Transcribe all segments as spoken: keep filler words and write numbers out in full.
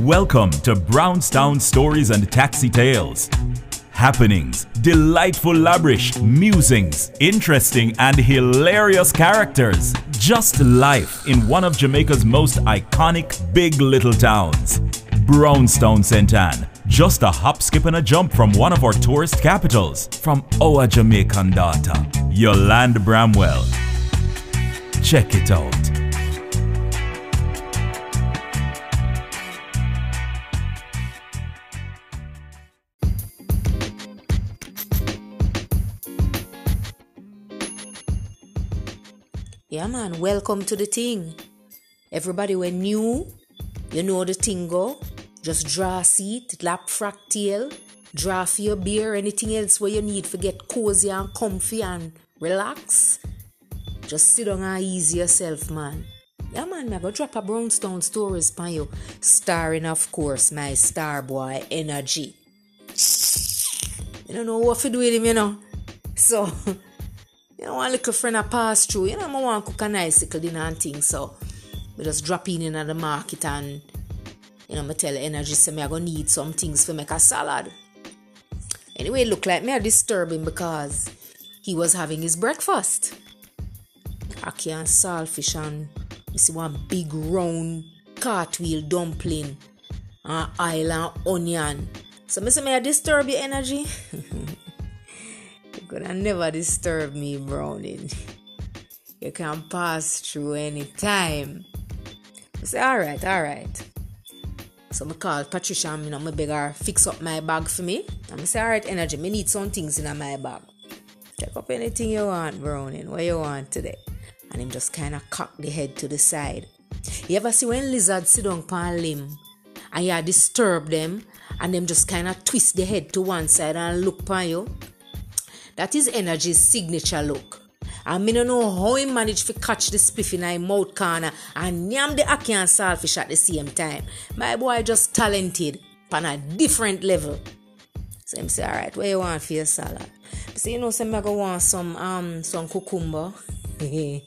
Welcome to Brown's Town Stories and Taxi Tales. Happenings, delightful labrish, musings, interesting and hilarious characters. Just life in one of Jamaica's most iconic big little towns. Brown's Town, Saint Anne. Just a hop, skip and a jump from one of our tourist capitals. From our Jamaican daughter, Yolande Bramwell. Check it out. Yeah man, welcome to the thing. Everybody were new, you know the thing go. Just draw a seat, lap frack tail, draw for your beer, anything else where you need for get cozy and comfy and relax. Just sit down and ease yourself, man. Yeah man, I go drop a Brown's Town Stories pan you. Starring of course my star boy Energy. You don't know what to do with him, you know. So you know, one little friend I pass through. You know, I want to cook a nice little dinner and things. So, I just drop in at the market and, you know, I tell Energy, so I'm going to need some things to make a salad. Anyway, it looked like me I disturbed him because he was having his breakfast. Ackee and saltfish and you see one big round cartwheel dumpling and oil and onion. So, I say, may I disturb your Energy? Gonna never disturb me, Browning. You can pass through any time. I say, alright, alright. So I call Patricia and you know, I beg her fix up my bag for me. And I say, alright, Energy, I need some things in my bag. Check up anything you want, Browning. What you want today? And him just kind of cock the head to the side. You ever see when lizards sit down upon limb and you disturb them and them just kind of twist the head to one side and look upon you? That is Energy's signature look. I mean, I don't know how he managed to catch the spliff in his mouth corner and yam the ackee and saltfish at the same time. My boy just talented on a different level. So I say, all right, what you want for your salad? I say, you know, so I go want some, um, some cucumber. He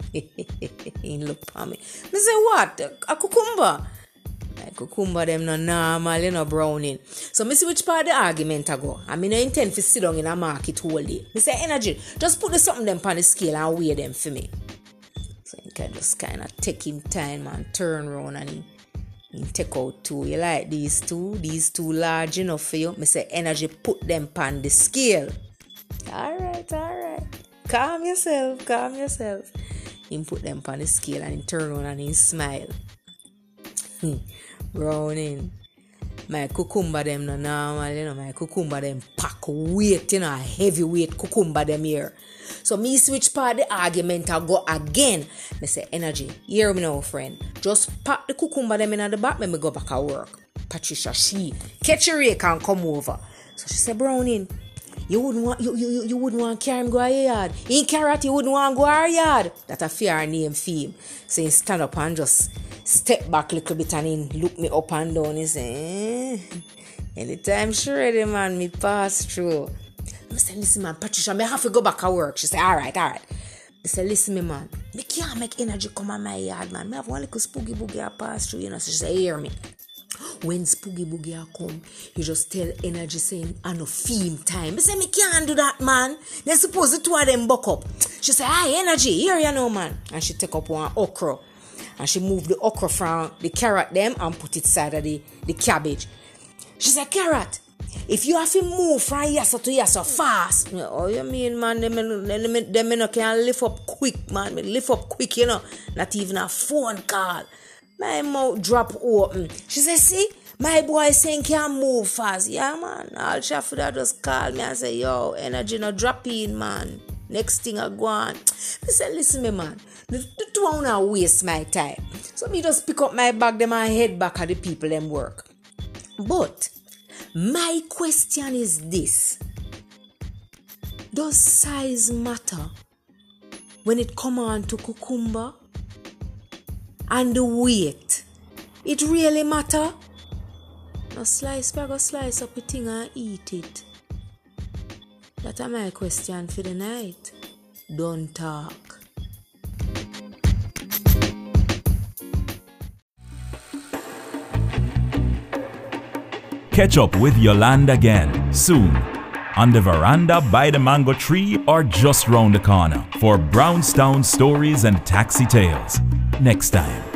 look at me. I say, what? A cucumber? Like cucumber, them no normal, you know, Browning. So, I see which part of the argument I go. I mean, I intend to sit down in a market whole day. I say, Energy, just put the something them on the scale and weigh them for me. So, you can just kind of take him time and turn around and he, he take out two. You like these two? These two large enough for you? I say, Energy, put them on the scale. All right, all right. Calm yourself, calm yourself. He put them on the scale and he turn around and he smile. Hmm. Browning, my cucumber them no normal, you know, my cucumber them pack weight, you know, heavyweight cucumber them here. So me switch part the argument I go again. Me say, Energy, hear me now, friend. Just pack the cucumber them in at the back, let me go back at work. Patricia, she catch a rake and come over. So she said, Browning, you wouldn't want you, you, you wouldn't want carry him go our yard. In carrot, you wouldn't want go our yard. That a fair name for him. So he stand up and just step back a little bit and he look me up and down. He say, eh? Anytime she ready, man, me pass through. I say, listen, man, Patricia, me have to go back to work. She say, all right, all right. I say, listen, me, man, me can't make Energy come on my yard, man. Me have one little spooky boogie I pass through, you know. So she say, hear me. When spooky boogie I come, you just tell Energy saying, I no theme time. I say, me can't do that, man. Then suppose the two of them buck up. She say, hi, Energy, here you know, man. And she take up one okra. And she moved the okra from the carrot them and put it side of the, the cabbage. She said, carrot, if you have to move from yasa to yasa fast. Oh, you mean, man, them, them, them, them, them can lift up quick, man. Lift up quick, you know. Not even a phone call. My mouth drop open. She said, see, my boy saying can't move fast. Yeah, man. All she have to do just call me and say, yo, Energy no drop in, man. Next thing I go on. I said, listen, me, man. The two I wanna waste my time. So me just pick up my bag them and head back at the people them work. But my question is this. Does size matter when it comes on to cucumber? And the weight? It really matter? Now slice bag or slice up a thing and eat it. That's my question for the night. Don't talk. Catch up with Yolande again soon on the veranda, by the mango tree, or just round the corner for Brown's Town stories and taxi tales. Next time.